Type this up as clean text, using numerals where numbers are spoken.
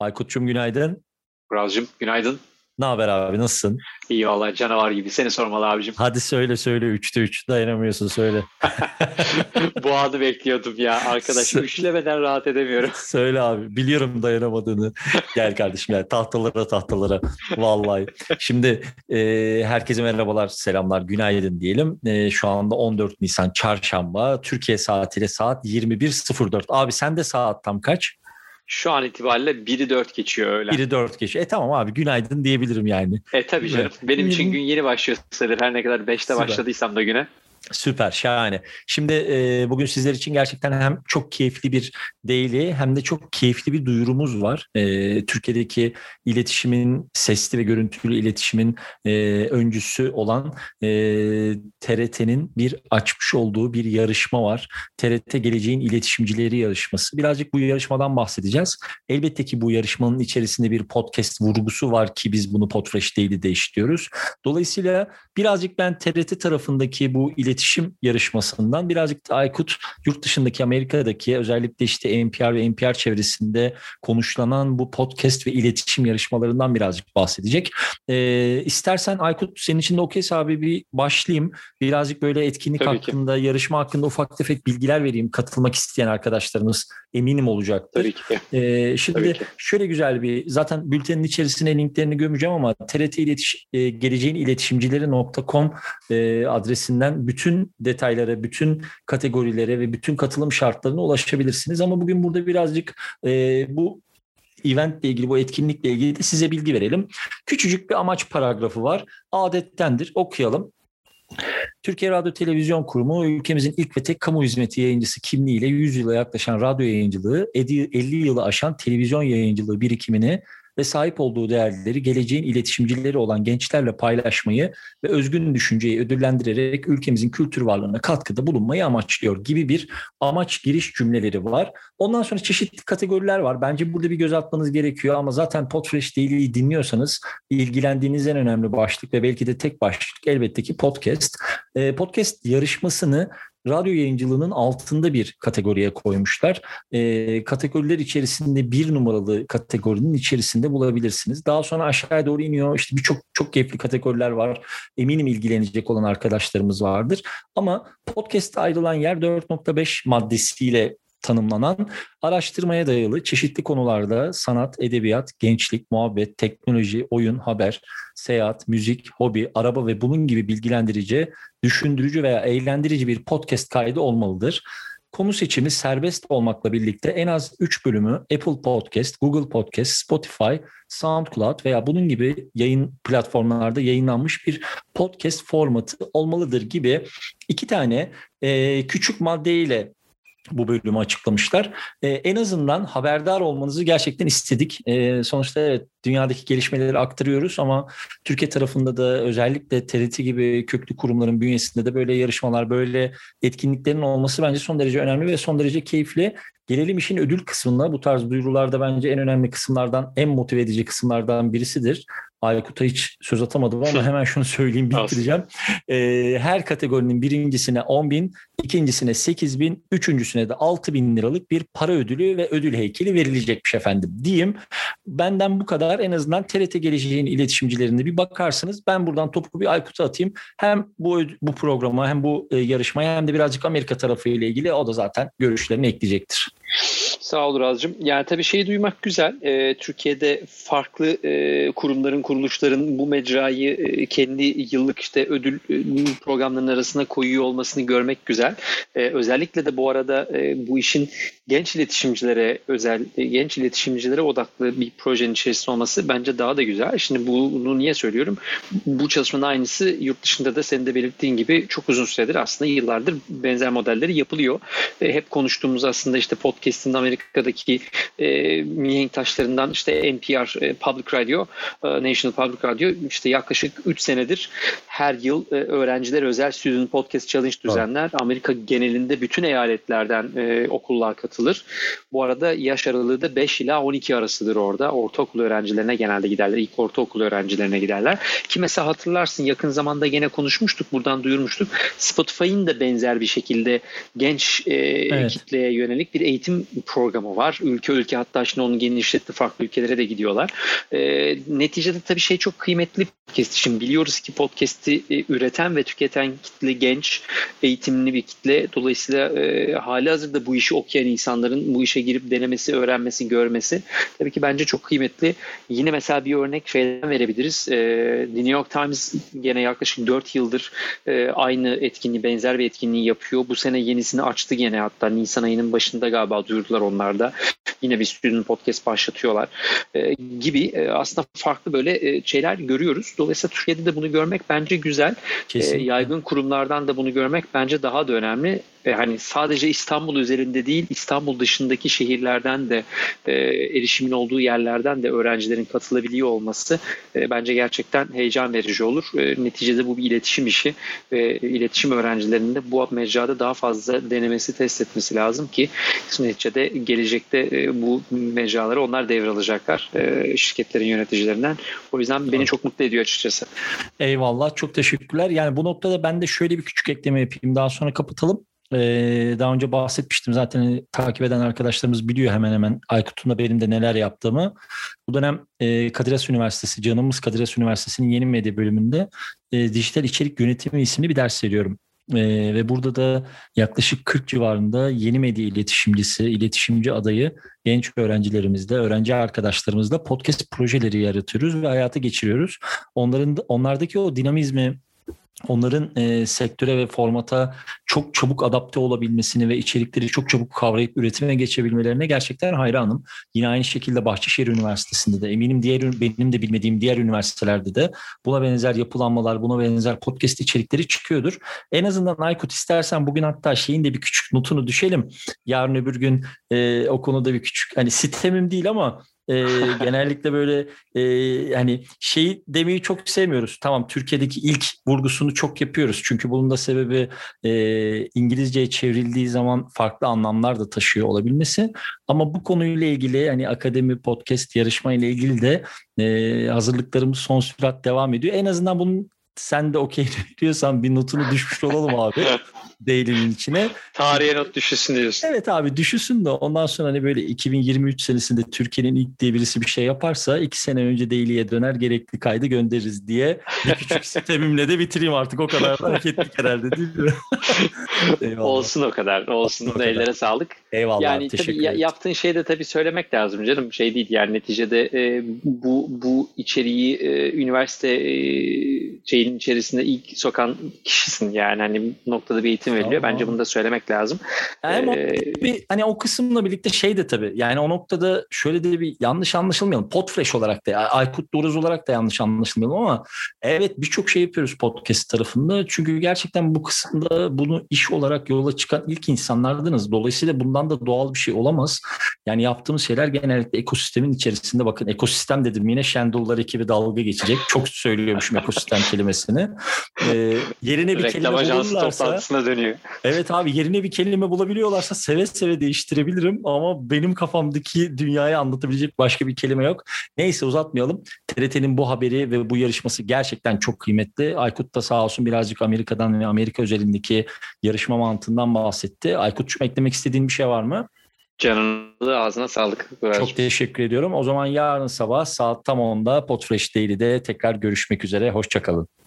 Aykut'cum günaydın. Buraz'cığım günaydın. Ne haber abi, nasılsın? İyi vallahi canavar gibi, seni sormalı abicim. Hadi söyle 3'te 3 dayanamıyorsun, söyle. Bu anı bekliyordum ya arkadaşım, üçlemeden rahat edemiyorum. Söyle abi, biliyorum dayanamadığını. Gel kardeşim gel, tahtalara vallahi. Şimdi herkese merhabalar, selamlar, günaydın diyelim. Şu anda 14 Nisan çarşamba, Türkiye saatiyle saat 21.04. Abi sen de saat tam kaç? Şu an itibariyle 1'i 4 geçiyor öğlen. 1'i 4 geçiyor. Tamam abi, günaydın diyebilirim yani. Tabii canım. Benim için gün yeni başlıyor. Her ne kadar 5'te Süper. Başladıysam da güne. Süper, şahane. Şimdi bugün sizler için gerçekten hem çok keyifli bir daily hem de çok keyifli bir duyurumuz var. Türkiye'deki iletişimin, sesli ve görüntülü iletişimin öncüsü olan TRT'nin bir açmış olduğu bir yarışma var. TRT Geleceğin İletişimcileri Yarışması. Birazcık bu yarışmadan bahsedeceğiz. Elbette ki bu yarışmanın içerisinde bir podcast vurgusu var ki biz bunu Podfresh Daily'de işliyoruz. Dolayısıyla birazcık ben TRT tarafındaki bu iletişim yarışmasından birazcık da Aykut, yurt dışındaki Amerika'daki özellikle işte NPR ve NPR çevresinde konuşulan bu podcast ve iletişim yarışmalarından birazcık bahsedecek. İstersen Aykut, senin için de okeyse abi bir başlayayım. Birazcık böyle etkinlik Tabii hakkında, ki. Yarışma hakkında ufak tefek bilgiler vereyim. Katılmak isteyen arkadaşlarımız eminim olacaktır. Tabii ki. Şimdi Tabii ki. Şöyle güzel bir, zaten bültenin içerisine linklerini gömeceğim ama TRT geleceğin iletişimcileri.com adresinden bütün detaylara, bütün kategorilere ve bütün katılım şartlarına ulaşabilirsiniz. Ama bugün burada birazcık bu eventle ilgili, bu etkinlikle ilgili de size bilgi verelim. Küçücük bir amaç paragrafı var. Adettendir, okuyalım. Türkiye Radyo Televizyon Kurumu, ülkemizin ilk ve tek kamu hizmeti yayıncısı kimliğiyle 100 yıla yaklaşan radyo yayıncılığı, 50 yılı aşan televizyon yayıncılığı birikimini ve sahip olduğu değerleri geleceğin iletişimcileri olan gençlerle paylaşmayı ve özgün düşünceyi ödüllendirerek ülkemizin kültür varlığına katkıda bulunmayı amaçlıyor gibi bir amaç giriş cümleleri var. Ondan sonra çeşitli kategoriler var. Bence burada bir göz atmanız gerekiyor ama zaten Podfresh Daily'yi dinliyorsanız ilgilendiğiniz en önemli başlık ve belki de tek başlık elbette ki podcast. Podcast yarışmasını radyo yayıncılığının altında bir kategoriye koymuşlar. Kategoriler içerisinde 1 numaralı kategorinin içerisinde bulabilirsiniz. Daha sonra aşağıya doğru iniyor. İşte birçok çok keyifli kategoriler var. Eminim ilgilenecek olan arkadaşlarımız vardır. Ama podcast'ta ayrılan yer 4.5 maddesiyle tanımlanan, araştırmaya dayalı çeşitli konularda sanat, edebiyat, gençlik, muhabbet, teknoloji, oyun, haber, seyahat, müzik, hobi, araba ve bunun gibi bilgilendirici, düşündürücü veya eğlendirici bir podcast kaydı olmalıdır. Konu seçimi serbest olmakla birlikte en az 3 bölümü Apple Podcast, Google Podcast, Spotify, SoundCloud veya bunun gibi yayın platformlarda yayınlanmış bir podcast formatı olmalıdır gibi 2 tane küçük maddeyle bu bölümü açıklamışlar. En azından haberdar olmanızı gerçekten istedik. Sonuçta evet, dünyadaki gelişmeleri aktarıyoruz ama Türkiye tarafında da özellikle TRT gibi köklü kurumların bünyesinde de böyle yarışmalar, böyle etkinliklerin olması bence son derece önemli ve son derece keyifli. Gelelim işin ödül kısmına. Bu tarz duyurularda bence en önemli kısımlardan, en motive edici kısımlardan birisidir. Aykut'a hiç söz atamadım ama hemen şunu söyleyeyim, bitireceğim. Her kategorinin birincisine 10.000, ikincisine 8.000, üçüncüsüne de 6.000 liralık bir para ödülü ve ödül heykeli verilecekmiş efendim diyeyim. Benden bu kadar. En azından TRT Geleceğin iletişimcilerinde bir bakarsınız. Ben buradan topu bir Aykut'a atayım. Hem bu programa, hem bu yarışmaya, hem de birazcık Amerika tarafıyla ilgili, o da zaten görüşlerini ekleyecektir. Sağ ol Razcığım. Yani tabii şeyi duymak güzel. Türkiye'de farklı kurumların, kuruluşların bu mecrayı kendi yıllık işte ödül programlarının arasına koyuyor olmasını görmek güzel. Özellikle de bu arada bu işin genç iletişimcilere özel, genç iletişimcilere odaklı bir projenin içerisinde olması bence daha da güzel. Şimdi bunu niye söylüyorum? Bu çalışmanın aynısı yurt dışında da senin de belirttiğin gibi çok uzun süredir, aslında yıllardır benzer modelleri yapılıyor. Hep konuştuğumuz aslında işte podcast'in Amerika'daki mihenk taşlarından işte NPR Public Radio, National Public Radio işte yaklaşık 3 senedir her yıl öğrenciler özel Student Podcast Challenge düzenler. Amerika genelinde bütün eyaletlerden okullar katılıyor. dağıtılır. Bu arada yaş aralığı da 5 ila 12 arasıdır orada. Ortaokul öğrencilerine genelde giderler. İlk ortaokul öğrencilerine giderler. Ki mesela hatırlarsın, yakın zamanda gene konuşmuştuk, buradan duyurmuştuk. Spotify'ın da benzer bir şekilde genç kitleye yönelik bir eğitim programı var. Ülke hatta şimdi onu genişletti. Farklı ülkelere de gidiyorlar. Neticede tabii şey çok kıymetli podcast için. Biliyoruz ki podcast'i üreten ve tüketen kitle genç, eğitimli bir kitle. Dolayısıyla hali hazırda bu işi okuyan insanların bu işe girip denemesi, öğrenmesi, görmesi tabii ki bence çok kıymetli. Yine mesela bir örnek şeyden verebiliriz. The New York Times gene yaklaşık 4 yıldır aynı etkinliği, benzer bir etkinliği yapıyor. Bu sene yenisini açtı gene, hatta Nisan ayının başında galiba duyurdular onlar da. Yine bir student podcast başlatıyorlar gibi aslında farklı böyle şeyler görüyoruz. Dolayısıyla Türkiye'de de bunu görmek bence güzel. Yaygın kurumlardan da bunu görmek bence daha da önemli. Hani sadece İstanbul üzerinde değil, İstanbul dışındaki şehirlerden de erişimin olduğu yerlerden de öğrencilerin katılabiliyor olması bence gerçekten heyecan verici olur. Neticede bu bir iletişim işi ve iletişim öğrencilerinin de bu mecrada daha fazla denemesi, test etmesi lazım ki neticede gelecekte bu mecraları onlar devralacaklar şirketlerin yöneticilerinden. O yüzden beni çok mutlu ediyor açıkçası. Eyvallah, çok teşekkürler. Yani bu noktada ben de şöyle bir küçük ekleme yapayım, daha sonra kapatalım. Daha önce bahsetmiştim zaten, takip eden arkadaşlarımız biliyor hemen hemen Aykut'un da benim de neler yaptığımı. Bu dönem Kadir As Üniversitesi, canımız Kadir As Üniversitesi'nin yeni medya bölümünde dijital içerik yönetimi isimli bir ders veriyorum. Ve burada da yaklaşık 40 civarında yeni medya iletişimcisi, iletişimci adayı genç öğrencilerimizle, öğrenci arkadaşlarımızla podcast projeleri yaratıyoruz ve hayata geçiriyoruz. Onlardaki o dinamizmi, onların sektöre ve formata çok çabuk adapte olabilmesini ve içerikleri çok çabuk kavrayıp üretime geçebilmelerine gerçekten hayranım. Yine aynı şekilde Bahçeşehir Üniversitesi'nde de eminim benim de bilmediğim diğer üniversitelerde de buna benzer yapılanmalar, buna benzer podcast içerikleri çıkıyordur. En azından Aykut, istersen bugün hatta şeyin de bir küçük notunu düşelim. Yarın öbür gün o konuda bir küçük, hani sistemim değil ama genellikle böyle hani şey demeyi çok sevmiyoruz. Tamam, Türkiye'deki ilk vurgusunu çok yapıyoruz. Çünkü bunun da sebebi İngilizceye çevrildiği zaman farklı anlamlar da taşıyor olabilmesi. Ama bu konuyla ilgili hani akademi, podcast, yarışma ile ilgili de hazırlıklarımız son sürat devam ediyor. En azından bunun sen de okey diyorsan bir notunu düşmüş olalım abi. Değilimin içine. Tarihe not düşüsün diyorsun. Evet abi, düşüsün de ondan sonra hani böyle 2023 senesinde Türkiye'nin ilk diye birisi bir şey yaparsa 2 sene önce Daily'ye döner, gerekli kaydı göndeririz diye bir küçük sistemimle de bitireyim artık. O kadar da hak ettik herhalde, değil mi? Olsun o kadar. Olsun da ellere sağlık. Eyvallah. Yani tabii yaptığın şeyi de tabii söylemek lazım canım. Şey değil yani, neticede bu içeriği üniversite şeyinin içerisinde ilk sokan kişisin yani, hani noktada bir eğitim veriliyor. Bence bunu da söylemek lazım. Yani hani o kısımla birlikte şey de tabii yani o noktada şöyle de bir yanlış anlaşılmayalım. Podfresh olarak da, Aykut Doğruz olarak da yanlış anlaşılmayalım ama evet, birçok şey yapıyoruz podcast tarafında. Çünkü gerçekten bu kısımda bunu iş olarak yola çıkan ilk insanlardınız. Dolayısıyla bundan da doğal bir şey olamaz. Yani yaptığımız şeyler genellikle ekosistemin içerisinde, bakın ekosistem dedim yine Şendollar ekibi dalga geçecek. Çok söylüyormuşum ekosistem kelimesini. Yerine bir kelime bulurlarsa dönüyor. Evet abi, yerine bir kelime bulabiliyorlarsa seve seve değiştirebilirim ama benim kafamdaki dünyayı anlatabilecek başka bir kelime yok. Neyse, uzatmayalım. TRT'nin bu haberi ve bu yarışması gerçekten çok kıymetli. Aykut da sağ olsun birazcık Amerika'dan ve Amerika özelindeki yarışma mantığından bahsetti. Aykut'cum, eklemek istediğin bir şey var mı? Canınıza, ağzına sağlık. Çok teşekkür ediyorum. O zaman yarın sabah saat tam 10'da Podfresh Daily'de tekrar görüşmek üzere. Hoşça kalın.